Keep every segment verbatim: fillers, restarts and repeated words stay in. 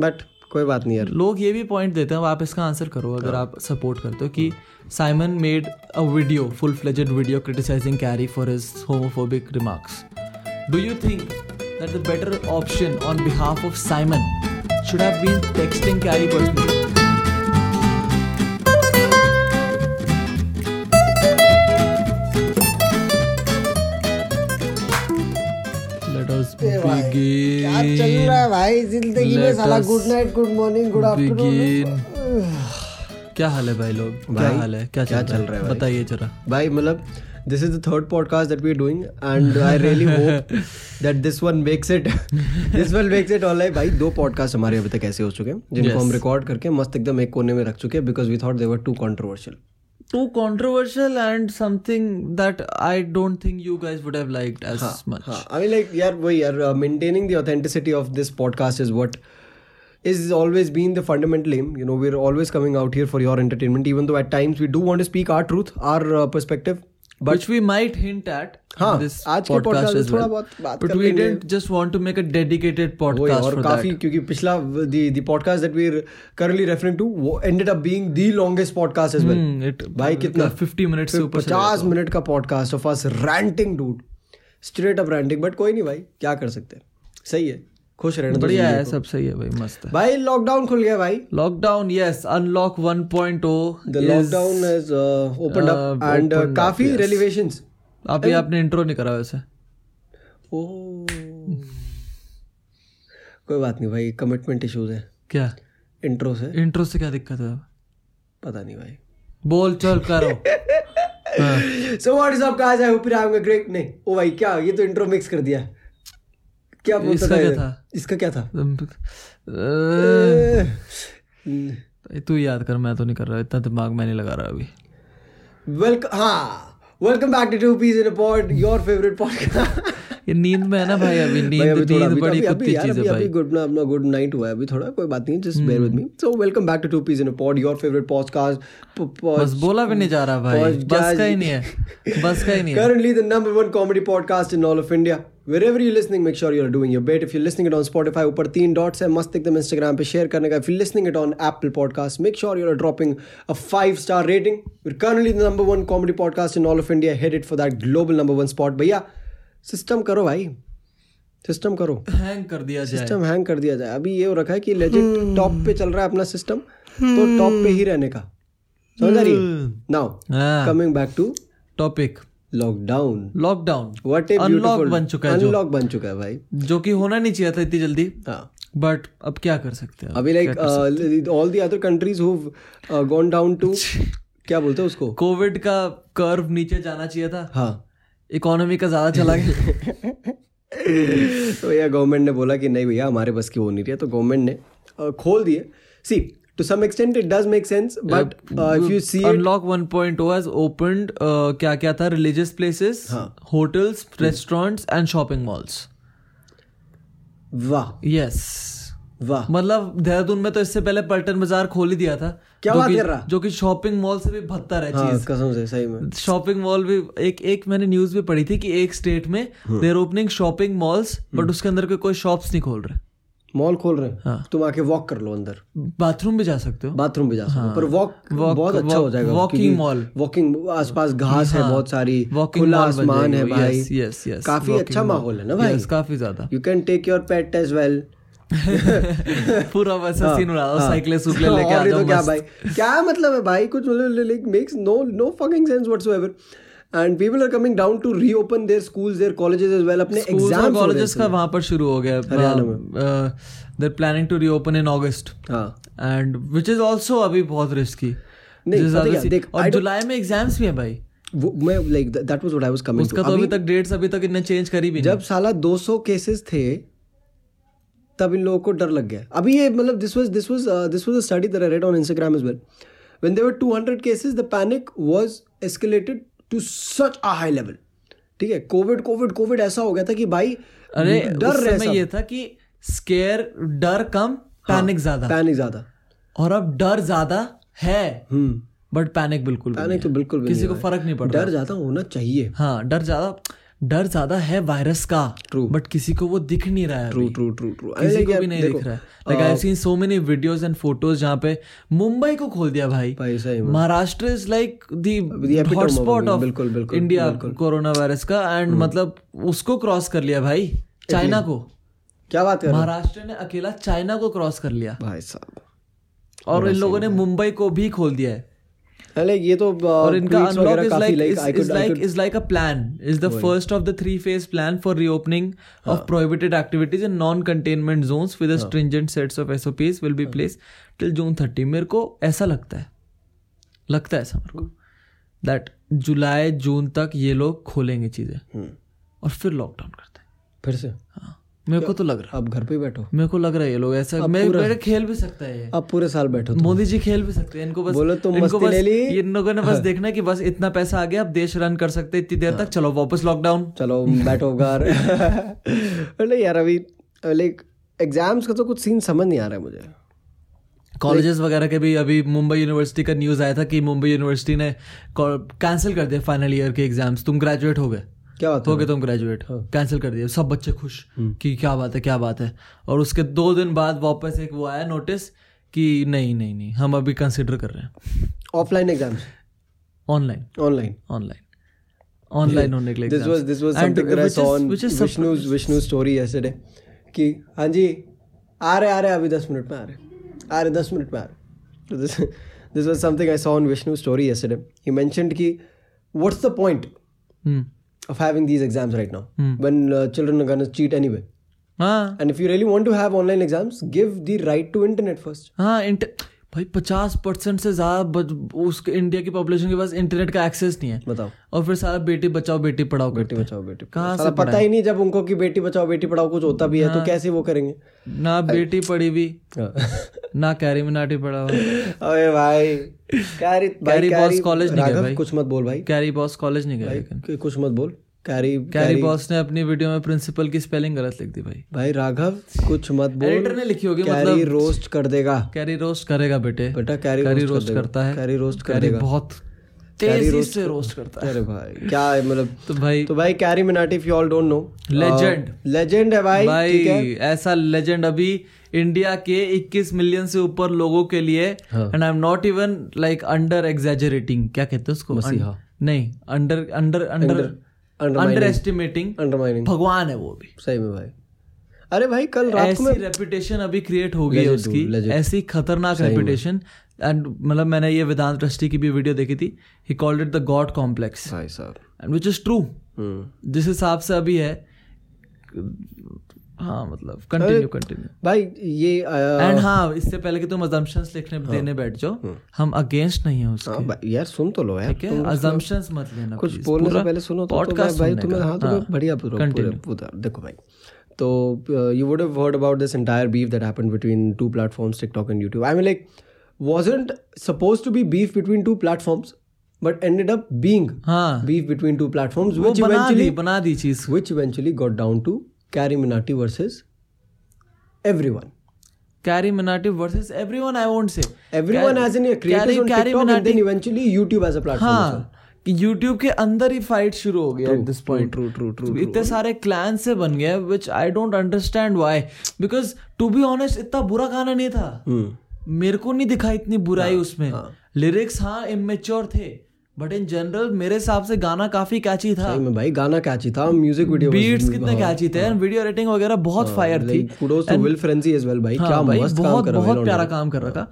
But कोई बात नहीं यार, लोग ये भी पॉइंट देते हैं, आप इसका आंसर करो अगर आप सपोर्ट करते हो, कि Simon made a video, full fledged video criticising carry for his homophobic remarks. Do you think that the better option on behalf of Simon should have been texting Carry personally? क्या चल रहा है भाई जिंदगी में साला. Good night, good morning, good afternoon. क्या हाल है भाई लोग, क्या हाल है, क्या क्या चल रहा है, बताइए जरा भाई. मतलब this is the third podcast that we are doing and I really hope that this one makes it this one makes it all. भाई दो पॉडकास्ट हमारे अभी तक ऐसे हो चुके हैं जिनको हम रिकॉर्ड करके मस्त एकदम एक कोने में रख चुके हैं because we thought they were too controversial. Too controversial and something that I don't think you guys would have liked as haan, much. Haan. I mean, like, yeah, we are uh, maintaining the authenticity of this podcast is what is always been the fundamental aim. You know, we're always coming out here for your entertainment, even though at times we do want to speak our truth, our uh, perspective. But which we might hint at हाँ, in this आज podcast, podcast as well. But, but we didn't just want to make a dedicated podcast for that. और काफी क्योंकि पिछला the the podcast that we're currently referring to ended up being the longest podcast as well. Hmm, it भाई कितना fifty minutes से ऊपर पचास minute का podcast of us ranting dude, straight up ranting. But कोई नहीं भाई, क्या कर सकते, सही है, खुश रहना, बढ़िया है, सब सही है भाई, मस्त है भाई. लॉकडाउन खुल गया भाई, lockdown yes, unlock one point oh, the lockdown has opened up and काफी रिलीवेशंस. आप ये आपने इंट्रो नहीं करा वैसे. ओ कोई बात नहीं भाई, कमिटमेंट इश्यूज है क्या इंट्रो से? इंट्रो से क्या दिक्कत है, पता नहीं भाई, बोल चल करो. So what is up guys, I hope you are having a great. नहीं ओ भाई क्या, ये तो इंट्रो मिक्स कर दिया. क्या इसका क्या था, इसका क्या था? तू याद कर, मैं तो नहीं कर रहा, इतना दिमाग मैं नहीं लगा रहा अभी. वेलकम हाँ welcome back to two peas in a pod, your favourite podcast. ये नींद में है ना भाई, अभी नींद नींद बड़ी कुत्ती चीज है भाई. अभी गुड ना अपना गुड नाइट हुआ है अभी थोड़ा, कोई बात नहीं, just bear with me. So welcome back to two peas in a pod, your favourite podcast. बस बोला भी नहीं जा रहा भाई, बस का ही नहीं है, बस का ही नहीं है. Currently the number one comedy podcast in all of India. Wherever you're listening, make sure you're doing your bit. If you're listening it on Spotify, ऊपर तीन dots है, मस्त एकदम Instagram पे share करने का. If you're listening it on Apple Podcasts, make sure you're dropping a five star rating. We're currently the number one comedy podcast in all of India, headed for that global number one spot. भैया system करो भाई, system करो, hang कर दिया जाए, system hang कर दिया जाए. अभी ये हो रखा है कि legit hmm. top पे चल रहा है अपना system, hmm. तो top पे ही रहने का, समझ आ रही है? Now ah. coming back to topic. Lockdown lockdown what a unlock बन चुका है, अनलॉक बन चुका है भाई, जो कि होना नहीं चाहिए था इतनी जल्दी. बट अब क्या कर सकते हैं अभी, like all the other countries who've gone down to क्या बोलते हैं उसको, कोविड का कर्व नीचे जाना चाहिए था. हाँ इकोनॉमी का ज्यादा चला गया तो भैया गवर्नमेंट ने बोला कि नहीं भैया हमारे बस की वो नहीं रही है, तो गवर्नमेंट ने खोल दिए. सी to some extent it does make sense, but yeah, uh, if you see unlock it, one point oh has opened uh, kya kya tha, religious places, huh. hotels, hmm. restaurants and shopping malls. Wow, yes, wow. मतलब देहरादून में तो इससे पहले पल्टन बाजार खोल ही दिया था, क्या बात कर रहा, जो कि शॉपिंग मॉल से भी बदतर है चीज, कसम से सही में. शॉपिंग मॉल भी एक एक मैंने न्यूज भी पढ़ी थी कि एक स्टेट में they're opening shopping malls, but उसके अंदर के कोई शॉप्स नहीं खोल रहे, मॉल खोल रहे हैं हाँ. तुम आके वॉक कर लो, अंदर बाथरूम भी जा सकते हो, बाथरूम भी जा सकते हो हाँ. पर वॉक बहुत अच्छा हो जाएगा, वॉकिंग मॉल, वॉकिंग आसपास घास हाँ. है बहुत सारी, खुला आसमान है भाई, yes, yes, yes. काफी walking अच्छा माहौल है ना भाई, yes, काफी ज्यादा. You can take your pet as well, पूरा वैसा सीन उड़ाओ, साइकिल सुकले लेके आ जाओ. क्या भाई, क्या मतलब है भाई, कुछ like makes no no fucking sense whatsoever. And people are coming down to reopen their schools, their colleges as well. Apne schools exams और colleges का वहाँ पर शुरू हो गया हरियाणा में. They're planning to reopen in August. हाँ. And which is also अभी बहुत risky. नहीं देख, और जुलाई में एग्जाम्स भी हैं भाई. वो मैं like that was what I was coming to. उसका तो अभी तक डेट्स अभी तक इन्हें चेंज करी भी नहीं. जब साला two hundred केसेस थे तब इन लोगों को डर लग गया. अभी ये मतलब this was this was this was a study that I read on Instagram as well. When there were two hundred cases, the panic was escalated to such a high level. ठीक है, कोविड कोविड कोविड ऐसा हो गया था कि भाई अरे डर रहे सब. ये था कि स्केयर डर कम, पैनिक ज्यादा, पैनिक ज्यादा. और अब डर ज्यादा है बट पैनिक बिल्कुल पैनिक तो बिल्कुल किसी को फर्क नहीं पड़ता. डर ज्यादा होना चाहिए हाँ, डर ज्यादा डर ज्यादा है वायरस का, बट किसी को वो दिख नहीं रहा है, ट्रू ट्रू ट्रू ट्रू किसी को भी नहीं दिख रहा है। Like I have seen so many videos and photos जहाँ पे मुंबई को खोल दिया भाई, Maharashtra is like the hotspot of India corona virus का, एंड मतलब उसको क्रॉस कर लिया भाई चाइना को। क्या बात है, महाराष्ट्र ने अकेला चाइना को क्रॉस कर लिया भाई साहब, और इन लोगों ने मुंबई को भी खोल दिया है। Like, ये तो और इनका unlock is like is like is like a plan is the first of the three phase plan for reopening of prohibited activities in non containment zones with a stringent sets of SOPs will be place till June thirty. मेरे को ऐसा लगता है लगता है ऐसा मेरे को दैट जुलाई जून तक ये लोग खोलेंगे चीजें और फिर लॉकडाउन करते हैं फिर से। हाँ, मेरे को तो लग रहा है आप घर पे बैठो, मेरे को लग रहा है ये लोग ऐसा मेरे खेल भी सकता है, आप पूरे साल बैठो, मोदी जी खेल भी सकते हैं, इनको बस बोलो तो इनको बस इन लोगों ने बस देखना कि बस इतना पैसा आ गया, अब देश रन कर सकते इतनी देर तक, चलो वापस लॉकडाउन, चलो बैठो घर। अरे यार अभी लाइक एग्जाम्स का तो कुछ सीन समझ नहीं आ रहा है मुझे, कॉलेजेस वगैरह के भी। अभी मुंबई यूनिवर्सिटी का न्यूज़ आया था कि मुंबई यूनिवर्सिटी ने कैंसिल कर दिया फाइनल ईयर के एग्जाम्स, तुम ग्रेजुएट हो गए, क्या बात हो गया तुम ग्रेजुएट, कैंसिल कर दिया, सब बच्चे खुश कि क्या बात है क्या बात है, और उसके दो दिन बाद वापस एक वो आया नोटिस कि नहीं नहीं नहीं हम अभी कंसिडर कर रहे हैं offline exam, online online online online होने के लिए। This was this was something that I saw on Vishnu Vishnu story yesterday कि हां जी आ रहे आ रहे अभी दस मिनट में आ रहे आ रहे दस मिनट में आ रहे। This this was something I saw on Vishnu story yesterday, he mentioned कि what's the point of having these exams right now mm. when uh, children are going to cheat anyway. ah. And if you really want to have online exams, give the right to internet first. हाँ inter- भाई fifty percent से ज़्यादा उस India की population के पास internet का access नहीं है, बताओ, और फिर सारा बेटी बचाओ बेटी पढ़ाओ बेटी बचाओ बेटी कहाँ से, पता ही नहीं जब उनको कि बेटी बचाओ बेटी पढ़ाओ कुछ होता भी है तो कैसे वो करेंगे ना, बेटी पढ़ी भी ना कैरी मिनाटी पढ़ाओ। अरे भाई कैरी कैरी बॉस कॉलेज नहीं गया भाई, कुछ मत बोल भाई, कैरी बॉस कॉलेज नहीं गया, कुछ मत बोल, कैरी कैरी बॉस ने अपनी वीडियो में प्रिंसिपल की स्पेलिंग गलत लिख दी भाई। भाई राघव कुछ मत बोल, एडिटर ने लिखी होगी, मतलब कैरी रोस्ट कर देगा, कैरी रोस्ट करेगा बेटे, बेटा कैरी रोस्ट, रोस्ट करता है, कैरी रोस्ट कर देगा, बहुत तेजी से रोस्ट करता है। अरे भाई क्या मतलब, तो भाई तो भाई carry Minati if you all don't know, legend legend है भाई, भाई ऐसा लेजेंड अभी इंडिया के इक्कीस मिलियन से ऊपर लोगों के लिए, and I am not even like under exaggerating, क्या कहते हैं उसको, नहीं under under under under estimating, undermining, भगवान है वो भी सही में भाई। अरे भाई कल रात को ऐसी रेपुटेशन अभी क्रिएट हो गई है उसकी, ऐसी खतरनाक रेपुटेशन, एंड मतलब मैंने ये वेदांत ट्रस्टी की भी वीडियो देखी थी, he called it the god complex भाई साहब, एंड व्हिच इज ट्रू जिस हिसाब से अभी है। हाँ मतलब कंटिन्यू कंटिन्यू भाई ये एंड हाँ इससे पहले कि तुम assumptions लिखने देने बैठ जाओ, हम अगेंस्ट नहीं है उसके, यार सुन तो लो यार, ठीक है assumptions मत लेना, कुछ बोलने से पहले सुनो तो भाई तुम्हें। हाँ तो बढ़िया पूरा देखो भाई, तो you would have heard about this entire beef that happened between two platforms TikTok and YouTube. I mean like wasn't supposed to be beef between two platforms but ended up being हाँ. beef between two platforms which eventually बना दी चीज, which eventually got down to Carrie Minati versus everyone. Carrie Minati versus everyone, I won't say. Everyone Car- as in your creators Carrie, on Carrie TikTok Minati. And then eventually YouTube as a platform. हाँ, YouTube के अंदर ही fight शुरू हो गया at this point. True, true, true, true. इतने सारे clans से बन गए which I don't understand why. Because to be honest इतना बुरा गाना नहीं था. Hmm. मेरे को नहीं दिखा इतनी बुराई हाँ, उसमें लिरिक्स हाँ इमेच्योर हाँ, थे बट इन जनरल मेरे हिसाब से गाना काफी कैची था भाई, गाना कैची था, म्यूजिक वीडियो बीट्स कितने कैची थे, वीडियो रेटिंग वगैरह बहुत फायर थी, kudos to Wily Frenzy as well भाई, क्या मस्त काम कर रहा है, बहुत प्यारा काम कर रहा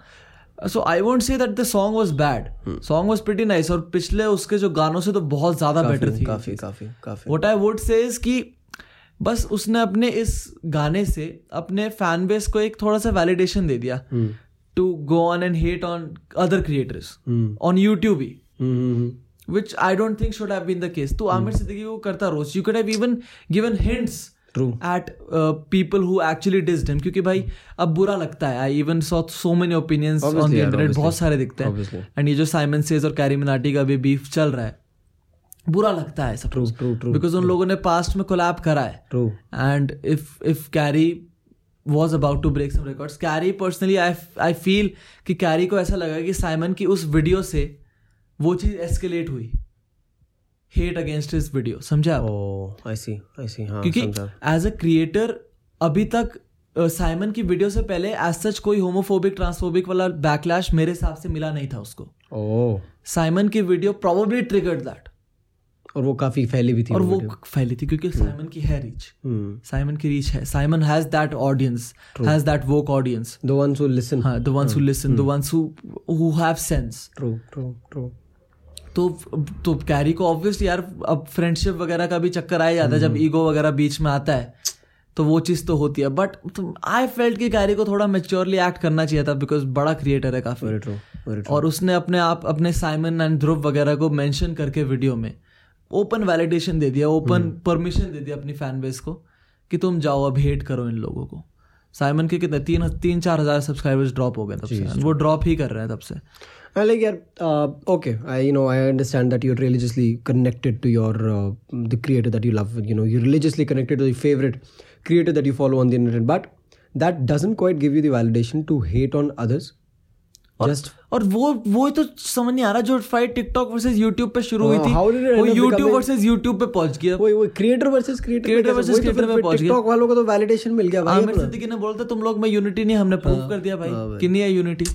था। So I won't say that the song was bad, song was pretty nice, और पिछले उसके जो गानों से तो बहुत ज्यादा बेटर थी काफी काफी काफी। What I would say is कि बस उसने अपने इस गाने से अपने फैन बेस को एक थोड़ा सा वैलिडेशन दे दिया to go on and hate on other creators mm. on YouTube mm-hmm. which I don't think should have been the case. तो आमिर सिद्दीकी को करता roast, you could have even given hints True. at uh, people who actually dissed him, क्योंकि भाई अब बुरा लगता है, I even saw so many opinions obviously, on the internet yeah, बहुत सारे दिखते हैं, and ये जो साइमन सेज और कैरी मिनाटी का भी बीफ चल रहा है बुरा लगता है सब, because उन लोगों ने पास्ट में कोलैब करा है True. and if if carry was about to break some records. Carrie personally, I, I feel कि Carrie को ऐसा लगा कि साइमन की उस वीडियो से वो चीज़ escalate हुई हेट अगेंस्ट हिज वीडियो, समझा? ओह आई सी आई सी हाँ, क्योंकि एज अ क्रिएटर अभी तक साइमन uh, की वीडियो से पहले एज सच कोई होमोफोबिक ट्रांसफोबिक वाला बैकलैश मेरे हिसाब से मिला नहीं था उसको। ओह साइमन की वीडियो प्रोबेबली ट्रिगर्ड दैट, और वो काफी फैली भी थी, और वो फैली थी क्योंकि साइमन की है रीच, साइमन की रीच है, Simon has that audience, has that woke audience, the ones who listen, हां the ones who listen, the ones who who have sense. True true true. तो तो कैरी को ऑब्वियसली यार अब फ्रेंडशिप वगैरह का भी चक्कर आ जाता है जब ईगो वगैरह बीच में आता है, तो वो चीज़ तो होती है। बट आई फेल्ट कि कैरी को थोड़ा मेच्योरली एक्ट करना चाहिए था, बिकॉज बड़ा क्रिएटर है काफी, very true, very true. और उसने अपने आप अपने साइमन एंड ध्रुव वगैरह को मेंशन करके वीडियो में ओपन वैलिडेशन दे दिया, ओपन परमिशन दे दिया अपनी फैन बेस को कि तुम जाओ अब हेट करो इन लोगों को। साइमन के कितने तीन तीन चार हजार सब्सक्राइबर्स ड्रॉप हो गए तब से, वो ड्रॉप ही कर रहे हैं तब से। Like, yeah, okay, I, you know, I understand that you're religiously connected to your, uh, the creator that you love, you know, you're religiously connected to the favorite creator that you follow on the internet, but that doesn't quite give you the validation to hate on others. और, Just, और वो वो तो समझ नहीं आ रहा जो fight TikTok versus YouTube पे शुरू हुई थी, वो यूट्यूब वर्सेस यूट्यूब पे पहुंच गया, वो वो creator versus creator versus creator पे पहुंच गया। टिकटॉक वालों को तो वैलिडेशन मिल गया भाई, आमिर सिद्दीकी ने बोला था तुम लोग में यूनिटी नहीं, हमने प्रूव कर दिया भाई कि नहीं है यूनिटी।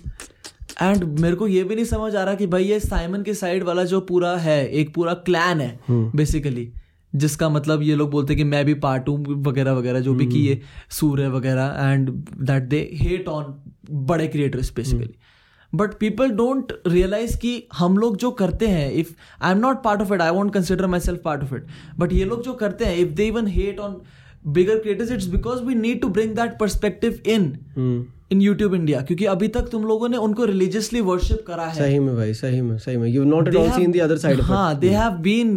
एंड मेरे को ये भी नहीं समझ आ रहा कि भाई ये साइमन के साइड वाला जो पूरा है, एक पूरा क्लैन है बेसिकली, hmm. जिसका मतलब ये लोग बोलते हैं कि मैं भी पार्ट हूँ वगैरह वगैरह जो hmm. भी कि ये सूर है वगैरह, and that they hate on बड़े creators basically. But people don't realise कि हम लोग जो करते हैं, if I am not part of it, I won't consider myself part of it, but ये लोग जो करते हैं, if they even hate on bigger creators, it's because we need to bring that perspective in in YouTube India, क्योंकि अभी तक तुम लोगों ने उनको religiously worship करा है। सही में भाई, सही में, सही में। You've not at all seen the other side of it. हाँ, they have been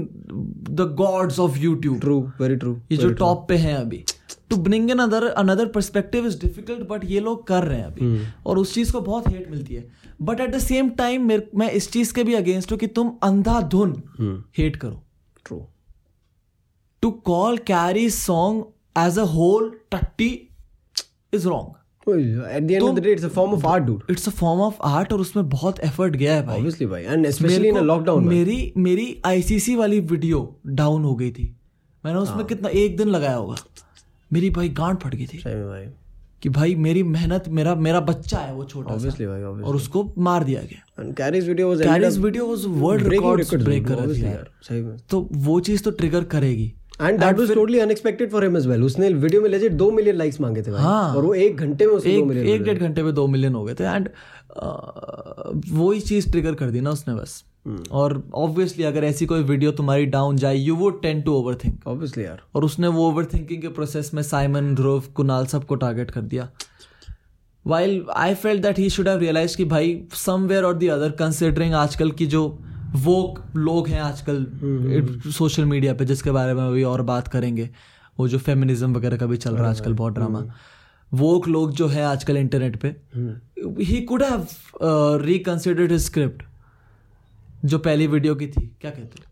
the gods of YouTube. True, very true. ये जो top पे हैं अभी, to bring in another another perspective is difficult, but ये लोग कर रहे हैं अभी, और उस चीज को बहुत हेट मिलती है। But at the same time, मैं इस चीज के भी against हूँ कि तुम अंधाधुन हेट करो। True. To call Carrie's song as a whole टट्टी is wrong. At the end of the day, it's a form of art, dude. It's a form of art, और उसमें बहुत effort गया है भाई. Obviously भाई, and especially in a lockdown. मेरी मेरी I C C वाली video down हो गई थी, मैंने उसमें कितना एक दिन लगाया होगा, मेरी भाई गांड फट गई थी भाई कि भाई मेरी मेहनत, मेरा मेरा बच्चा है वो छोटा, obviously भाई, obviously, और उसको मार दिया गया। And Carrie's video was Carrie's video was world record break कर रही है यार, तो वो चीज़ तो trigger करेगी। And that and was totally unexpected for him as well. उसने वीडियो में legit दो मिलियन लाइक्स मांगे थे भाई, हाँ, और वो एक घंटे में उसे एक, दो मिलियन एक डेढ़ घंटे में दो मिलियन हो गए थे। एंड वो ही चीज़ ट्रिगर कर दी ना उसने बस। hmm. और ऑब्वियसली अगर ऐसी कोई वीडियो तुम्हारी डाउन जाए, you would tend to overthink obviously यार, और उसने वो ओवर थिंकिंग के प्रोसेस में साइमन, ध्रुव, कुणाल सबको टारगेट कर दिया। While I felt that he should have realised कि भाई समवेयर और द अदर, कंसिडरिंग आजकल की जो वो लोग हैं आजकल सोशल मीडिया पे, जिसके बारे में अभी और बात करेंगे, वो जो फेमिनिज्म वगैरह का भी चल रहा है आजकल बहुत ड्रामा, वो लोग जो है आजकल इंटरनेट पे, he could have reconsidered his script जो पहली वीडियो की थी। क्या कहते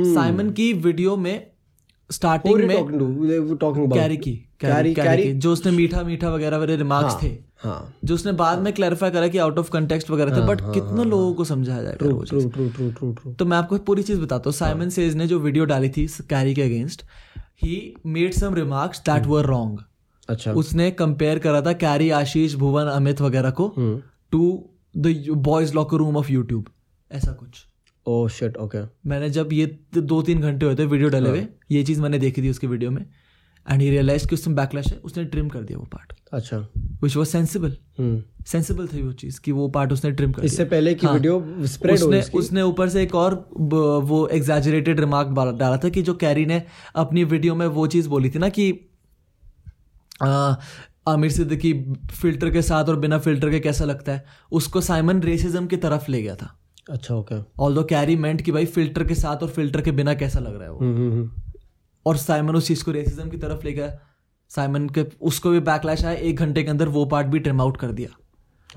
हो साइमन की वीडियो में स्टार्टिंग में कैरी की कैरी कैरी जो उसने मीठा मीठा वगैरह वगैरह रिमार्क्स थे, हाँ, जो उसने बाद में क्लैरिफाई करा कि आउट ऑफ कंटेक्स्ट वगैरह थे, बट कितने लोगों को समझाया जाएगा। तो मैं आपको पूरी चीज बताता हूँ। साइमन सेज ने जो वीडियो डाली थी कैरी के against, he made some remarks that were wrong. अच्छा, उसने कंपेयर करा था कैरी, आशीष, भुवन, अमित वगैरह को to the boys locker room of YouTube, ऐसा कुछ। Oh shit, okay. मैंने जब ये दो तीन घंटे होते वीडियो डाले हुए, ये चीज मैंने देखी थी उसकी वीडियो में, एंड ही रियलाइज कि उसमें बैकलैश है, उसने ट्रिम कर दिया वो पार्ट। अच्छा, व्हिच वाज सेंसिबल, सेंसिबल थी वो चीज़ कि वो पार्ट उसने ट्रिम कर दिया इससे पहले कि वीडियो स्प्रेड हो। उसने ऊपर से एक और वो एग्जैजरेटेड रिमार्क डाला था कि जो कैरी ने अपनी वीडियो में वो चीज़ बोली थी ना कि आमिर सिद्दीकी फिल्टर के साथ और बिना फिल्टर के कैसा लगता है, उसको साइमन रेसिज्म की तरफ ले गया था। अच्छा, ओके। ऑल्दो कैरी मेंट कि भाई फिल्टर के साथ और फिल्टर के बिना कैसा लग रहा है वो, और साइमन उस चीज को रेसिज्म की तरफ ले गया। साइमन के उसको भी बैकलैश आया, एक घंटे के अंदर वो पार्ट भी ट्रिम आउट कर दिया।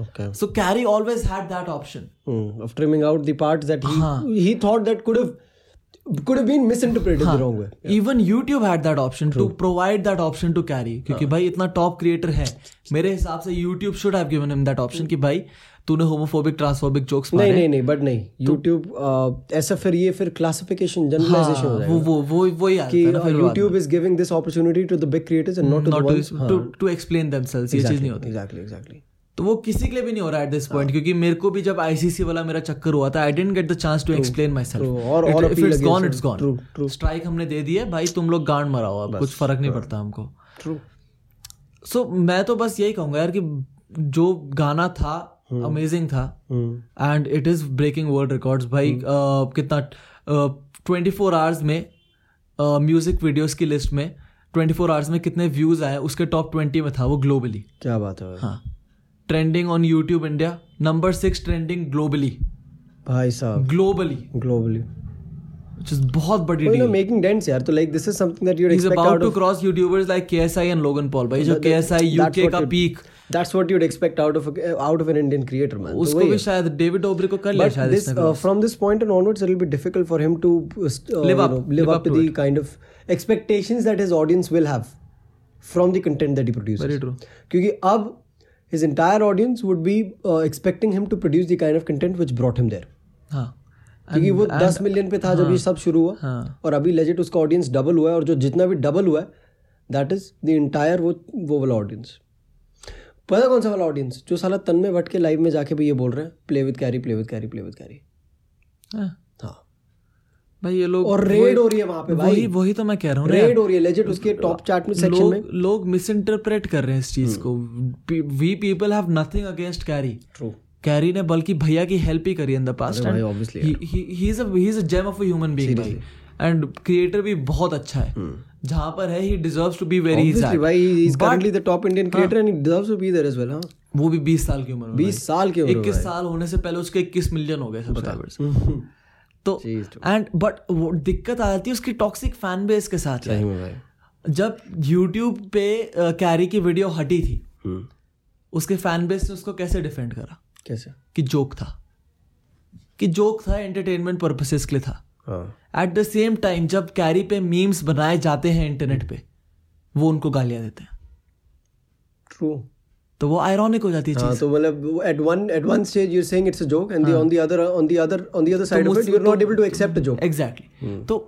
Okay. So Carrie always had that option. Hmm. Of trimming out the parts that he, he thought that could have could have been misinterpreted हाँ, the wrong way. Yeah. Even YouTube had that option True. to provide that option to carry. क्योंकि हाँ. भाई इतना top creator है, मेरे हिसाब से YouTube should have given him that option कि भाई तूने homophobic, transphobic jokes मारे. नहीं नहीं नहीं, but नहीं. YouTube uh, ऐसा फिर ये फिर classification, generalization हाँ, हो जाएगा. वो वो वो ही आता है ना फिर. YouTube is giving this opportunity to the big creators and not to not the ones, to, हाँ. to to explain themselves. Exactly, ये चीज नहीं होती. Exactly exactly. तो वो किसी के लिए भी नहीं हो रहा है एट दिस पॉइंट, क्योंकि मेरे को भी जब आईसीसी वाला मेरा चक्कर हुआ था, I didn't get the chance to explain myself. और और if it's gone it's gone, strike हमने दे दी है भाई, तुम लोग गांड मराओ, अब कुछ फर्क नहीं पड़ता हमको. ट्रू. सो मैं तो बस यही कहूंगा यार कि जो गाना था अमेजिंग था, and it is breaking world records भाई. कितना चौबीस आवर्स में म्यूजिक वीडियोस की लिस्ट में चौबीस आवर्स में कितने व्यूज आए, उसके टॉप बीस में था वो ग्लोबली. क्या बात है. हां, trending on YouTube India, number six trending globally भाई साहब, ग्लोबली ग्लोबली, व्हिच इज बहुत बड़ी deal. You know making dents यार, तो like this is something that you would expect out of cross YouTubers like KSI and Logan Paul भाई. जो KSI UK का peak, that's what you would expect out of out of an Indian creator man. उसको भी शायद David Oberoi को कर लिया शायद इसने. From this point and onwards it will be difficult for him to live up live up to the kind of expectations that his audience will have from the content that he produces. Very true. क्योंकि अब his entire audience would be uh, expecting him to produce the kind of content which brought him there. हाँ, क्योंकि वो दस million पे था जब ये सब शुरू हुआ. हाँ, और अभी लेजिट उसका ऑडियंस डबल हुआ है, और जो जितना भी डबल हुआ है दैट इज द इंटायर वो वो वाला ऑडियंस. पता कौन सा वाला ऑडियंस? जो साला तन्मय भट्ट के लाइव में जाके भी ये बोल रहे हैं play with Carry, play with Carry, play with Carry. हाँ भाई, ये लोग और रेड हो रही है वहाँ पे भाई. वही वही तो मैं कह रहा हूँ, रेड हो रही है लेजिट उसके टॉप चार्ट में, सेक्शन में. लोग मिसइंटरप्रेट कर रहे हैं इस चीज को. We people have nothing against carry. True. Carry ने बल्कि भैया की हेल्प ही करी in the past. He is a he is a gem of a human being भाई, एंड क्रिएटर भी बहुत अच्छा है जहाँ पर है. He deserves to be very his high भाई. He is currently the top Indian creator and he deserves to be there as well. हां, वो भी बीस साल की उम्र में. बीस साल की उम्र, इक्कीस साल होने से पहले उसके इक्कीस मिलियन हो गए सब्सक्राइबर्स. तो एंड बट दिक्कत आती है उसकी टॉक्सिक फैन बेस के साथ. जब यूट्यूब पे कैरी की वीडियो हटी थी, उसके फैन बेस ने उसको कैसे डिफेंड करा? कैसे? कि जोक था, कि जोक था, एंटरटेनमेंट पर्पसेस के लिए था. एट द सेम टाइम जब कैरी पे मीम्स बनाए जाते हैं इंटरनेट पे, वो उनको गालियां देते हैं. ट्रू. तो वो आयरॉनिक हो जाती है चीज. तो मतलब at one at one stage you saying it's a joke, and on the other on the other on the other side of it you are not able to accept a joke. Exactly. तो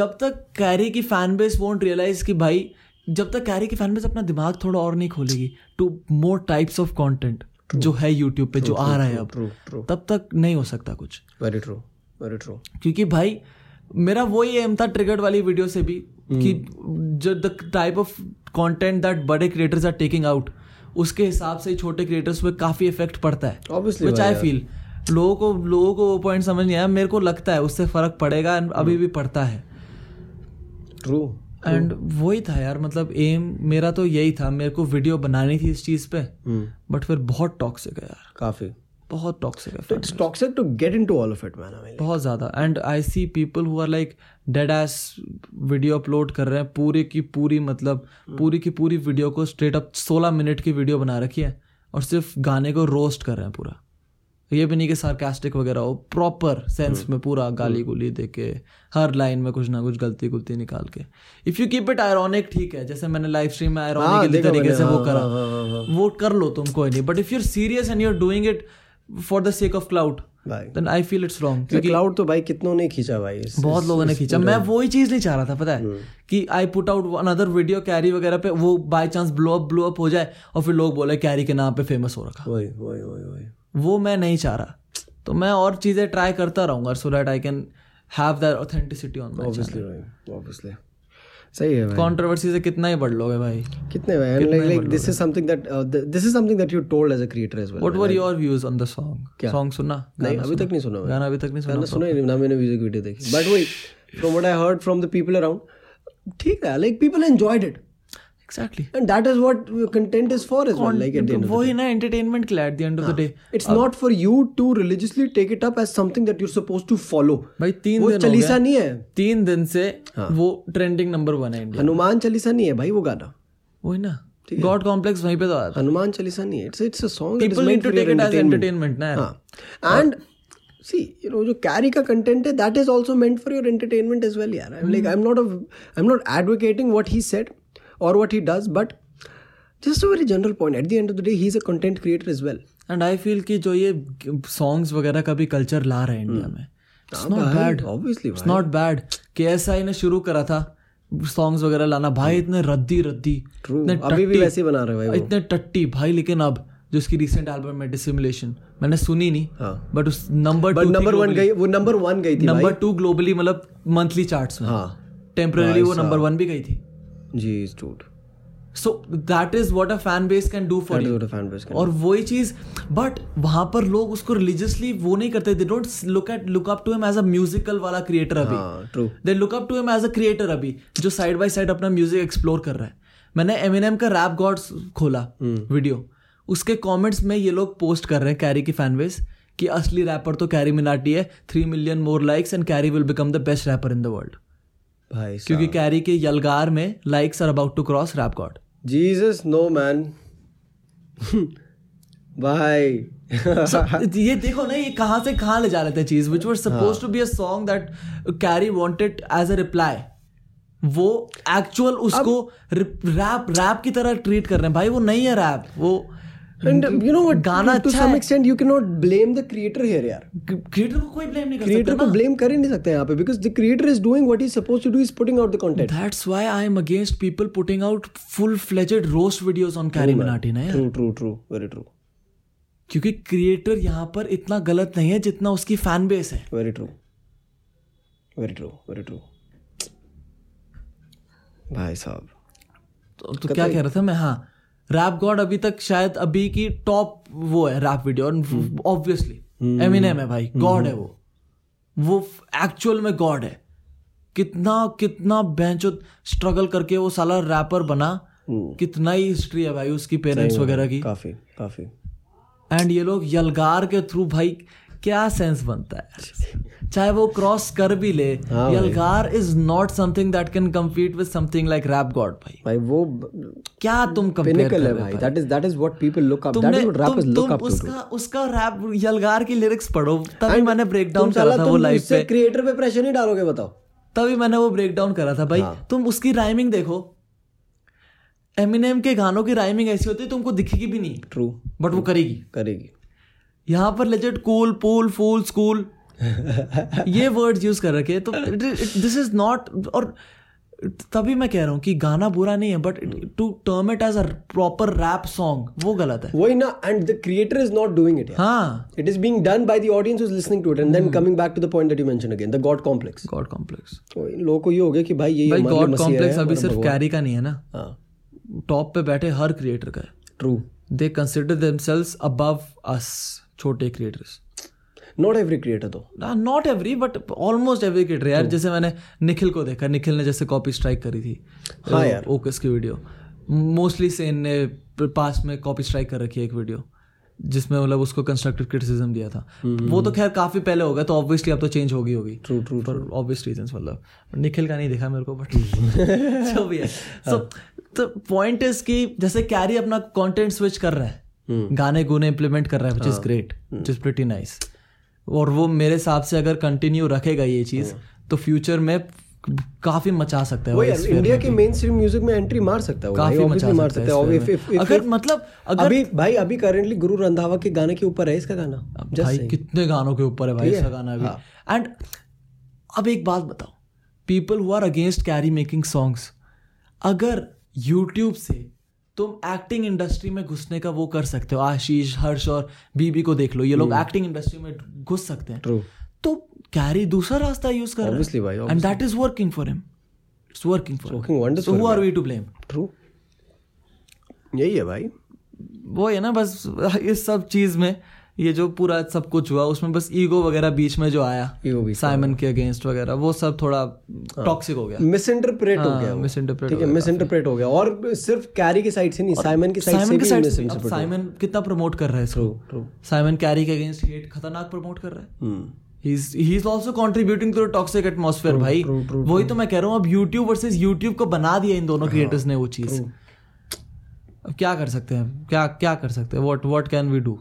जब तक carry की fan base won't realise कि भाई, जब तक carry की fan base अपना दिमाग थोड़ा और नहीं खोलेगी to more types of content जो है यूट्यूब पे, जो आ रहा है अब, तब तक नहीं हो सकता कुछ. Very true, very true. क्योंकि भाई मेरा वही एम था ट्रिगर्ड वाली वीडियो से भी, कि जो the type of content that बड़े क्रिएटर्स आर टेकिंग आउट, उसके हिसाब से छोटे क्रिएटर्स पे काफी इफेक्ट पड़ता है. Obviously, which I feel लोगों को लोगों को वो पॉइंट समझ नहीं आया. मेरे को लगता है उससे फर्क पड़ेगा, एंड अभी भी पड़ता है. ट्रू. एंड वही था यार, मतलब एम मेरा तो यही था. मेरे को वीडियो बनानी थी इस चीज पे, बट फिर बहुत टॉक्सिक है यार, काफी बहुत टॉक्सिक है. It's toxic to get into all of it man, बहुत ज्यादा. And I see people who are like dead ass video upload कर रहे हैं, पूरी की पूरी मतलब पूरी की पूरी वीडियो को स्ट्रेट अप सोलह मिनट की वीडियो बना रखी है, और सिर्फ गाने को रोस्ट कर रहे हैं पूरा. ये भी नहीं कि सार्कास्टिक वगैरह हो, प्रॉपर सेंस में पूरा गाली गुली दे के, हर लाइन में कुछ ना कुछ गलती गुलती निकाल के. If you keep it ironic ठीक है, जैसे मैंने लाइव स्ट्रीम में आयरॉनिक तरीके से वो करा, वो कर लो तुम, कोई नहीं. But if you're serious and you're doing it for the sake of clout, then I feel it's wrong. क्योंकि clout तो भाई कितनों ने खींचा भाई, बहुत लोगों ने खींचा. मैं वही चीज नहीं चाह रहा था, पता है, कि I put out another video Carry वगैरह पे, वो by chance blow up blow up हो जाए और फिर लोग बोले कैरी के नाम पे फेमस हो रखा. वही वही वही वही वो मैं नहीं चाह रहा. तो मैं और चीजें ट्राई करता रहूंगा so that I can have that authenticity on my channel. Obviously. सही है भाई. कंट्रोवर्सी से कितना ही बढ़ लोगे भाई, कितने भाई. Like this is something that this is something that you told as a creator as well. What were your views on the song? Song सुना? नहीं, अभी तक नहीं सुना. गाना अभी तक नहीं सुना. गाना सुना ही ना मैंने, म्यूजिक वीडियो देखी. बट वही from what I heard from the people around, ठीक है, like people enjoyed it. Exactly. And that is what content is for as well. Like at the end of the day. ना, entertainment के लिए at the end of the day. It's not for you to religiously take it up as something that you're supposed to follow. भाई तीन दिन हो गया. वो चालीसा नहीं है. तीन दिन से वो ट्रेंडिंग नंबर वन है इंडिया. हनुमान चालीसा नहीं है भाई वो गाना. वही ना. गॉड कॉम्प्लेक्स वहीं पे तो आया. हनुमान चालीसा नहीं है. It's it's a song. People need to take it as entertainment ना. हाँ. And see, you know, जो carry का content है, that is also meant for your entertainment as well, yaar. I'm like, I'm not a, I'm not advocating what he said or what he does, but just a very general point. At the end of the day, he's a content creator as well. And I feel कि जो ये songs वगैरह का भी culture ला रहे हैं India में. It's not bad, obviously. It's not bad. K S I ने शुरू करा था songs वगैरह लाना, भाई इतने रद्दी रद्दी, इतने अभी भी वैसे बना रहे भाई, इतने टट्टी भाई. लेकिन अब जो उसकी recent album है Dissimulation, मैंने सुनी नहीं, but उस number two, number one गई, वो number one गई थी, number two globally, मतलब monthly charts में, temporarily वो number one भी गई थी. जी dude. So that is what a fan base can do for that you. That is what a fan base can. और वही चीज, but वहाँ पर लोग उसको religiously वो नहीं करते. They don't look at look up to him as a musical वाला creator अभी. हाँ, true. They look up to him as a creator अभी, जो side by side अपना music explore कर रहा है. मैंने Eminem का Rap Gods खोला video. उसके कमेंट्स में ये लोग पोस्ट कर रहे हैं कैरी की फैनबेस कि असली रैपर तो कैरी मिनाटी है, three million more likes and Carry will become the best rapper in the world. भाई क्योंकि कैरी के यलगार में likes are about to cross rap God. Jesus no man भाई so, ये देखो ना, ये कहाँ से कहाँ ले जा रहे थे चीज which was supposed to be a song that Carry wanted as a reply. वो एक्चुअल उसको रैप रैप की तरह ट्रीट कर रहे हैं भाई. वो नहीं है रैप वो. And you know what, गाना to some extent you cannot blame the creator here यार. Creator को कोई blame नहीं कर सकता. Creator को blame कर ही नहीं सकते यहाँ पे, because the creator is doing what he's supposed to do, is putting out the content. That's why I am against people putting out full-fledged roast videos on Carrie Minati ना यार. True, true, true, very true. क्योंकि creator यहाँ पर इतना गलत नहीं है जितना उसकी fan base है. Very true, very true, very true. भाई साहब. तो क्या कह रहा था मैं? हाँ. रैप गॉड अभी तक शायद अभी की टॉप वो है रैप वीडियो. ऑब्वियसली एमिनेम है भाई, गॉड है वो वो एक्चुअल में गॉड है. कितना कितना बेंचो स्ट्रगल करके वो साला रैपर बना. कितना ही हिस्ट्री है भाई उसकी, पेरेंट्स वगैरह की, काफी काफी. एंड ये लोग यलगार के थ्रू भाई क्या सेंस बनता है? चाहे वो क्रॉस कर भी ले, Yalgaar is not something that can compete with something like rap God भाई. भाई वो क्या तुम कंपेयर कर रहे हो भाई? That is that is what people look up, that is what rappers look up to. उसका उसका रैप यलगार की लिरिक्स पढ़ो, तभी मैंने ब्रेकडाउन करा था वो लाइव पे. तुम क्रिएटर पे प्रेशर नहीं डालोगे बताओ? तभी मैंने वो ब्रेकडाउन करा था भाई. तुम उसकी राइमिंग देखो, एमिनेम के गानों की राइमिंग ऐसी होती है तुमको दिखेगी भी नहीं. ट्रू, बट वो करेगी करेगी यहाँ पर legend. Cool, pool, fool, school, ये वर्ड्स यूज कर रखे. तो दिस इज नॉट. और तभी मैं कह रहा हूँ कि गाना बुरा नहीं है, but to term it as a proper rap song वो गलत है. वही ना. And the creator is not doing it. हाँ, it is being done by the audience who is listening to it. And then coming back to the point that you mention again, the god complex. God complex लोगों को ये हो गया कि भाई ये God complex अभी सिर्फ कैरी का नहीं है ना, टॉप पे बैठे हर क्रिएटर का. True, they consider themselves above us, छोटे creators. Not every creator though, not every, but almost every creator यार. जैसे मैंने निखिल को देखा, निखिल ने जैसे कॉपी स्ट्राइक करी थी. हाँ यार, ओकस की वीडियो. मोस्टली सेन ने पास में कॉपी स्ट्राइक कर रखी है एक वीडियो जिसमें मतलब उसको कंस्ट्रक्टिव क्रिटिसिज्म दिया था. वो तो खैर काफी पहले हो गया, तो ऑब्वियसली अब तो चेंज होगी होगी true true for obvious reasons. मतलब निखिल का नहीं देखा मेरे को, बट जो भी है. सो द पॉइंट इज कि जैसे कैरी अपना कंटेंट स्विच कर रहा है, गाने गुने इम्प्लीमेंट कर रहा है, which is great, which is pretty nice. और वो मेरे हिसाब से अगर कंटिन्यू रखेगा ये चीज तो फ्यूचर में काफी मचा सकता है. इंडिया के मेन स्ट्रीम म्यूजिक में एंट्री मार सकता है, काफी मचा सकता है. अगर मतलब अगर अभी भाई अभी करंटली गुरु रंधावा के गाने के ऊपर है इसका गाना. भाई कितने गानों के ऊपर है भाई इसका गाना अभी. एंड अब एक बात बताओ, people who are against Carry making songs, अगर यूट्यूब से तुम एक्टिंग इंडस्ट्री में घुसने का वो कर सकते हो, आशीष, हर्ष और बीबी को देख लो, ये लोग एक्टिंग इंडस्ट्री में घुस सकते हैं. True. तो कैरी दूसरा रास्ता यूज कर रहा है, and that is working for him. It's working for him, so who are we to blame? True, यही है भाई. वो है ना, बस इस सब चीज में ये जो पूरा सब कुछ हुआ उसमें बस ईगो वगैरह बीच में जो आया साइमन के अगेंस्ट वगैरह, वो सब थोड़ा टॉक्सिक हो गया, मिसइंटरप्रेट हो गया, मिसइंटरप्रेट हो गया, मिसइंटरप्रेट हो गया. और सिर्फ कैरी के साइड से नहीं, साइमन के साइड से भी मिसइंटरप्रेट. साइमन कितना प्रमोट कर रहा है इसको, साइमन कैरी के अगेंस्ट हेट खतरनाक प्रमोट कर रहा है. He is he is also contributing to the toxic atmosphere भाई. वही तो मैं कह रहा हूं, अब यूट्यूब वर्सेस यूट्यूब को बना दिया इन दोनों क्रिएटर्स ने वो चीज. अब क्या कर सकते हैं, क्या क्या कर सकते हैं? What what can we do?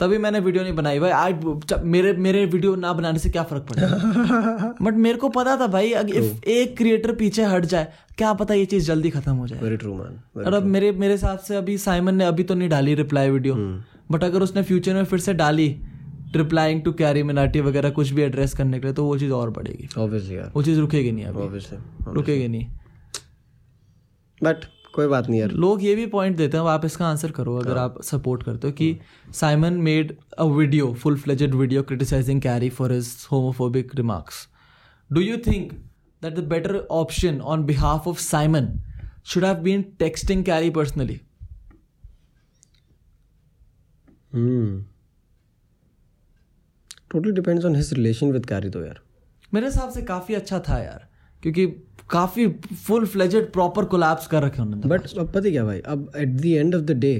तभी मैंने वीडियो नहीं बनाई भाई। आज मेरे मेरे वीडियो ना बनाने से क्या फर्क पड़ता बट मेरे को पता था भाई इफ एक क्रिएटर पीछे हट जाए क्या पता ये चीज जल्दी खत्म हो जाए। Very true man. और अब मेरे मेरे हिसाब से अभी साइमन ने अभी तो नहीं डाली रिप्लाई वीडियो, बट अगर उसने फ्यूचर में फिर से डाली रिप्लाइंग टू कैरी मिनाटी वगैरह कुछ भी एड्रेस करने के लिए, तो वो चीज़ और बढ़ेगी ऑब्वियसली यार, वो चीज़ रुकेगी नहीं अभी, रुकेगी नहीं। बट कोई बात नहीं यार, लोग ये भी पॉइंट देते हैं, आप इसका आंसर करो अगर आप सपोर्ट करते हो कि Simon made a video full fledged video criticising carry for his homophobic remarks, do you think that the better option on behalf of Simon should have been texting Carry personally? Totally depends on his relation with Carry. तो यार मेरे हिसाब से काफ़ी अच्छा था यार, क्योंकि काफ़ी फुल फ्लेजेड प्रॉपर कोलैप्स कर रखे उन्होंने। बट अब पता क्या भाई, अब at the end of the day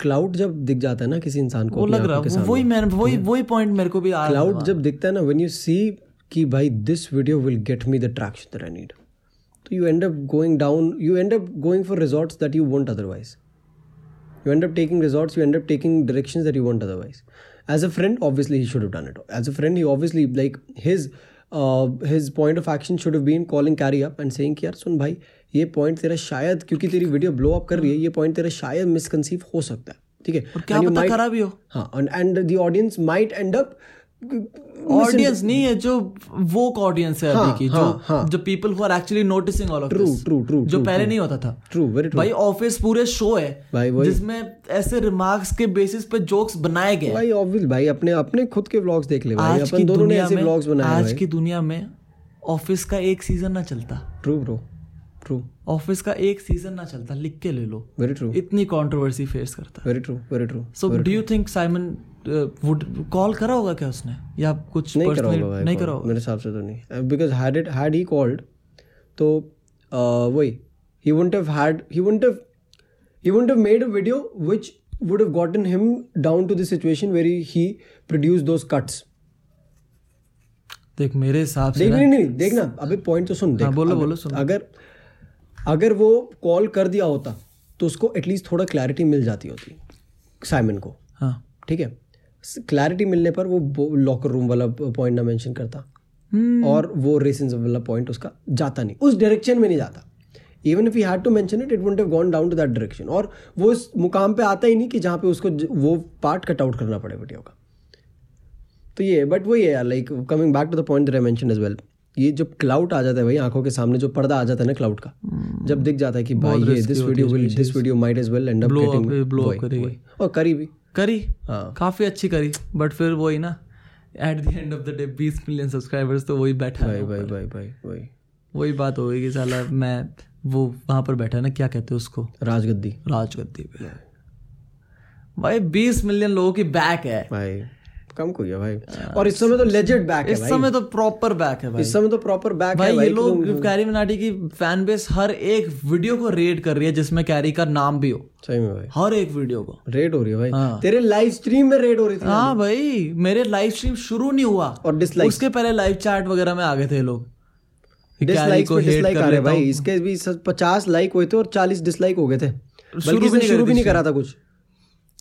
clout जब दिख जाता है ना किसी इंसान को, वो लग रहा है वही वही वही पॉइंट मेरे को भी आ रहा है। क्लाउड जब दिखता है ना, व्हेन यू सी कि भाई this video will get me the traction that I need, तो you end up going down, you end up going for resorts that you won't otherwise, you end up taking resorts, you end up taking directions that you want otherwise. As a friend, obviously he should have done it. As a friend, he obviously, like, his uh, his point of action should have been calling Carrie up and saying कि यार सुन भाई ये point तेरा शायद, क्योंकि तेरी video blow up कर रही है, ये point तेरा शायद misconceive हो सकता है, ठीक है, और क्या पता खराब भी हो। हाँ, and, and the audience might end up, audience नहीं है जो वोक ऑडियंस है अभी की, जो जो people who are actually noticing all of this, जो पहले नहीं होता था। ट्रू, वेरी ट्रू भाई। ऑफिस पूरे शो है जिसमें ऐसे रिमार्क्स के बेसिस पे जोक्स बनाए गए भाई, ऑब्वियस भाई अपने अपने खुद के व्लॉग्स देख ले भाई, अपन दोनों ने ऐसे व्लॉग्स बनाए। आज की दुनिया में ऑफिस का एक सीजन ना चलता। True bro, true. ऑफिस का एक सीजन ना चलता, लिख के ले लो। Very true. इतनी कंट्रोवर्सी फेस करता। Very true, very true. So do you think Simon would call करा होगा क्या उसने, या कुछ नहीं करा होगा? नहीं करा होगा मेरे हिसाब से तो नहीं, because had it had he called तो वही he wouldn't have had he wouldn't have he wouldn't have made a video which would have gotten him down to this situation where he produce those cuts. देख मेरे हिसाब से नहीं नहीं देखना अभी पॉइंट तो सुन, देख बोलो बोलो सुन। अगर अगर वो कॉल कर दिया होता तो उसको एटलीस्ट थोड़ा क्लैरिटी मिल जाती होती साइमन को। हाँ ठीक है, क्लैरिटी मिलने पर वो लॉकर रूम वाला पॉइंट ना मेंशन करता hmm. और वो रेसिज्म वाला पॉइंट उसका जाता नहीं, उस डायरेक्शन में नहीं जाता। Even if he had to mention it, it wouldn't have gone down to that direction, और वो इस मुकाम पे आता ही नहीं कि जहाँ पे उसको वो पार्ट कट आउट करना पड़े वीडियो का। तो ये बट वही है like coming back to the point that I mentioned as well, ये जब क्लाउड आ जाता है भाई आंखों के सामने, जो पर्दा आ जाता है ना क्लाउड का, जब दिख जाता है कि भाई ये this video will this video might as well end up getting blow up करेगी। और करी भी करी हाँ, काफ़ी अच्छी करी, बट फिर वही ना at the end of the day बीस मिलियन सब्सक्राइबर्स तो वही बैठा है भाई भाई भाई वही वही बात हो गई कि साला मैं वो वहाँ पर बैठा है ना, क्या कहते हैं उसको, राजगद्दी, राजगद्दी पे भाई बीस मिलियन लोगों की बैक है भाई, कम को गया भाई। और इस समय तो लेजेंड बैक है, इस समय तो प्रॉपर बैक है भाई, इस समय तो प्रॉपर बैक भाई, है भाई। ये लोग कैरी मिनाटी की फैन बेस हर एक वीडियो को रेड कर रही है जिसमें कैरी का नाम भी हो, सही में भाई हर एक वीडियो को रेड हो रही है भाई। हाँ। तेरे लाइव स्ट्रीम में रेड हो रही थी। हाँ भाई, मेरे लाइव स्ट्रीम शुरू नहीं हुआ और डिसलाइक, उसके पहले लाइव चैट वगैरह में आ गए थे लोग, डिसलाइक को डिसलाइक आ रहे भाई, इसके भी पचास लाइक हुए थे और चालीस डिसलाइक हो गए थे, शुरू भी नहीं करा था कुछ।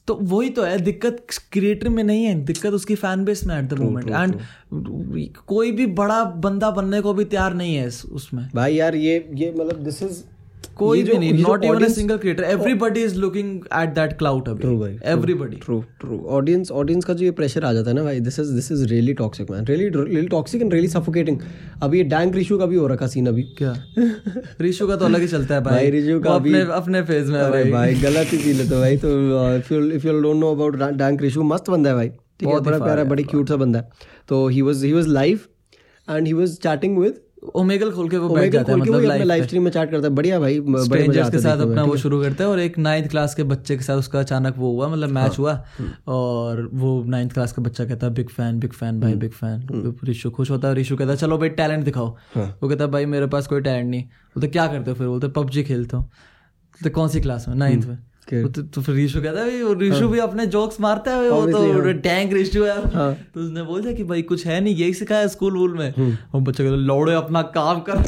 तो वही तो है, दिक्कत क्रिएटर में नहीं है, दिक्कत उसकी फैन बेस में एट द मोमेंट, एंड कोई भी बड़ा बंदा बनने को भी तैयार नहीं है उसमें भाई यार। ये ये मतलब दिस इज कोई भी नहीं, not even a single creator, everybody is looking at that cloud अभी, everybody. True true audience audience का जो ये प्रेशर आ जाता है ना भाई, this is this is really toxic man, really really toxic and really suffocating. अभी ये डैंग रिशु का भी हो रखा सीन अभी, क्या रिशु का तो अलग ही चलता है भाई, रिशु का अपने अपने फेज में भाई भाई गलत ही सीन है भाई। तो if you if you don't know about dang Rishu, मस्त बंदा है भाई, ठीक है, बड़ा प्यारा बड़ी क्यूट सा बंदा है। तो he was he was live and he was chatting with Omegle, खोल के वो बैठ जाता है, मतलब लाइव स्ट्रीम में चैट करता है, बढ़िया भाई, स्ट्रेंजर्स के साथ अपना वो शुरू करता है। और एक नाइन्थ क्लास के बच्चे के साथ उसका अचानक वो हुआ, मतलब मैच हुआ, और वो नाइन्थ क्लास का बच्चा कहता है बिग फैन बिग फैन भाई बिग फैन। रिशु खुश होता है, रिशु कहता है चलो भाई टैलेंट दिखाओ, वो कहता है भाई मेरे पास कोई टैलेंट नहीं। बोलते क्या करते हो फिर, बोलते पबजी खेलता हूँ। तो कौन सी क्लास में, नाइन्थ में। तो फिर रिशु कहता है, रिशु भी अपने जोक्स मारता है, वो तो टैंक रिशु है। तो उसने बोल दिया कि भाई कुछ है नहीं, यही सिखाया स्कूल वूल में। और बच्चा कहता है लौड़े अपना काम कर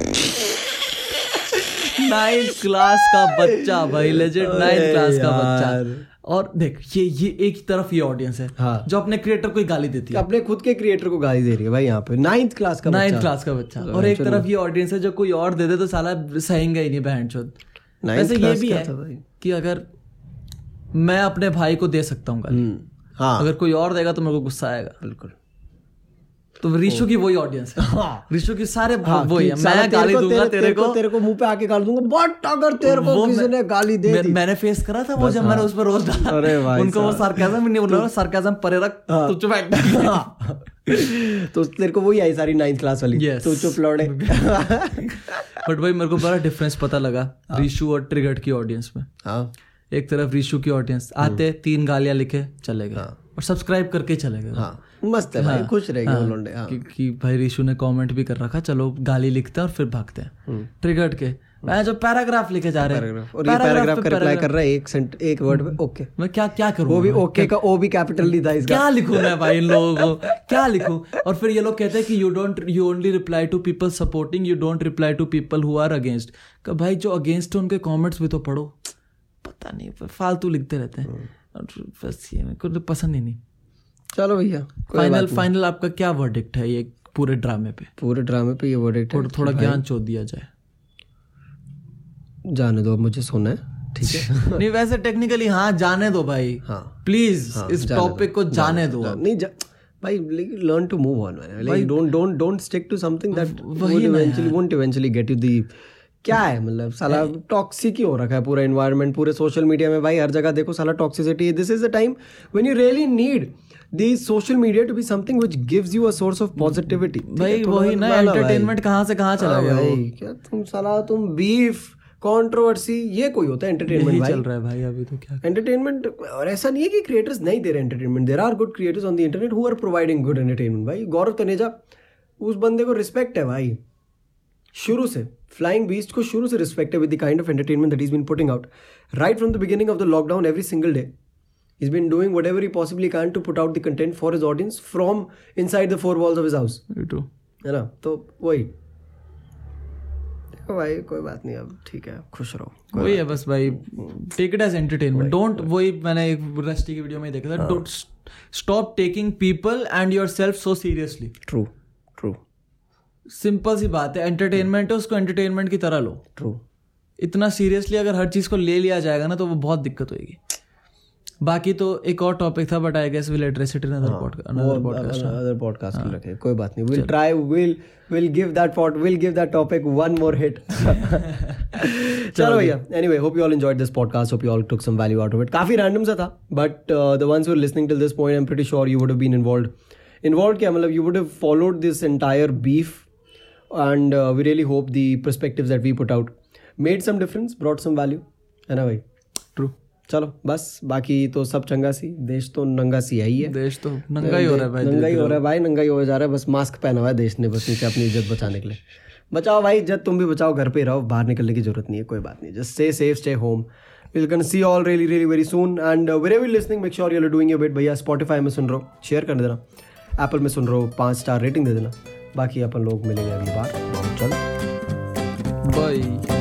नाइन्थ क्लास का बच्चा भाई, लेजेंड नाइन्थ क्लास का बच्चा। और देख ये ये एक तरफ ये ऑडियंस है हाँ। जो अपने क्रिएटर को ही गाली देती है, अपने खुद के क्रिएटर को गाली दे रही है भाई यहाँ पे, नाइन्थ क्लास का नाइन्थ क्लास का बच्चा। और एक तरफ ये ऑडियंस है जो कोई और दे दे तो साला सहेंगे ही नहीं बहनचोद। वैसे ये भी है कि अगर मैं अपने भाई को दे सकता हूँ गाली हाँ, अगर कोई और देगा तो मेरे को गुस्सा आएगा। बिल्कुल, तो ऋषु की वही ऑडियंस है, ऋषु की सारे भाव वही है। मैं गाली दूंगा तेरे को, तेरे को मुंह पे आके गाली दूंगा, बट अगर तेरे को किसी ने गाली दे दी, मैंने फेस करा था वो जब मैंने उस पर रोज डाला, उनको वो सार्केज्म नहीं बोल रहा, सार्केज्म परे रख तू चुप बैठ। तो तेरे को वही आई सारी नाइन्थ क्लास वाली, तू चुप लौड़े। बट भाई मेरे को बड़ा डिफरेंस पता लगा ऋषु और ट्रिगर्ड की ऑडियंस में। एक तरफ ऋषु की ऑडियंस आते तीन गालियां लिखे चले गए और सब्सक्राइब करके चले गए हाँ, मस्त है भाई, हाँ, खुश रहेंगे हाँ, लोंडे हाँ। कि, कि भाई ऋषु ने कमेंट भी कर रखा, चलो गाली लिखते हैं और फिर भागते हैं। ट्रिगर्ड के मैं जो पैराग्राफ लिखे जा रहे हैं और ये पैराग्राफ का रिप्लाई कर रहा है एक सेंट एक वर्ड में ओके। मैं क्या क्या करूं, वो भी ओके का ओ भी कैपिटल ली था इसका, क्या लिखूं मैं भाई इन लोगों को क्या लिखूं। और फिर ये लोग कहते हैं कि you don't you only reply to people supporting, you don't reply to people who are against. भाई जो अगेंस्ट है उनके कमेंट्स भी तो पढ़ो, पता नहीं फालतू लिखते रहते हैं बस, ये मेरे को पसंद ही नहीं। चलो भैया फाइनल फाइनल आपका क्या वर्डिक्ट है ये पूरे ड्रामे पे? पूरे ड्रामे पे ये वर्डिक्ट है थोड़ा ज्ञान चोद दिया जाए। जाने दो, मुझे सोना है, ठीक है। नहीं वैसे टेक्निकली हाँ जाने दो भाई हाँ, प्लीज हाँ, इस टॉपिक को जाने दो, दो। नहीं जा... भाई learn to move on man, like don't don't don't stick to something that will eventually won't eventually get you the क्या है मतलब साला टॉक्सिक ही हो रखा है पूरा एनवायरनमेंट, पूरे सोशल मीडिया में भाई हर जगह देखो साला toxicity. This is the time when you really need the social media to be something which gives you a source of positivity. भाई वही ना एंटरटेनमेंट कहाँ से कहाँ चला गया भाई, क्या तुम साला तुम बीफ कंट्रोवर्सी ये कोई होता है एंटरटेनमेंट भाई चल रहा है भाई अभी तो क्या एंटरटेनमेंट। और ऐसा नहीं है कि क्रिएटर्स नहीं दे रहे entertainment, there are good creators on the internet who are providing good entertainment. भाई गौरव तनेजा उस बंदे को रिस्पेक्ट है भाई, शुरू से फ्लाइंग बीस्ट को शुरू से रिस्पेक्ट है with the kind of entertainment that is been putting out right from the beginning of the lockdown. Every single day is been doing whatever he possibly can to put out the content for his audience from inside the four walls of his house, है ना। तो वही भाई कोई बात नहीं, अब ठीक है खुश रहो, वही है बस भाई, take it as entertainment don't. वही मैंने एक रस्टी की वीडियो में देखा था, don't stop taking people and yourself so seriously. True true, simple सी बात है, एंटरटेनमेंट है उसको एंटरटेनमेंट की तरह लो। ट्रू, इतना सीरियसली अगर हर चीज को ले लिया जाएगा ना तो वो बहुत दिक्कत होगी। बाकी तो एक और टॉपिक था but I guess will address it in other podcast, another podcast other podcast में रखें, कोई बात नहीं। Will try will will give that pot will give that topic one more hit. चलो भैया anyway, hope you all enjoyed this podcast, hope you all took some value out of it. काफी random सा था but the ones who are listening till this point I am pretty sure you would have been involved involved क्या मतलब you would have followed this entire beef and uh, we really hope the perspectives that we put out made some difference, brought some value, है ना भाई। True, चलो बस, बाकी तो सब चंगा सी, देश तो नंगा सी है ही है, देश तो नंगा ही हो रहा है भाई, नंगा ही हो रहा है भाई, नंगा ही हो जा रहा है, बस मास्क पहना हुआ है देश ने बस नीचे अपनी इज्जत बचाने के लिए। बचाओ भाई इज्जत, तुम भी बचाओ, घर पे रहो, बाहर निकलने की जरूरत नहीं है, कोई बात नहीं, just stay safe, stay home. We'll gonna see you all really really very soon and uh, wherever you're listening make sure you're doing your bit भैया। Spotify में सुन रहो शेयर कर देना, Apple में सुन रहो पाँच स्टार रेटिंग दे देना। बाकी अपन लोग मिलेंगे अगली बार, बहुत जल्द, बाय।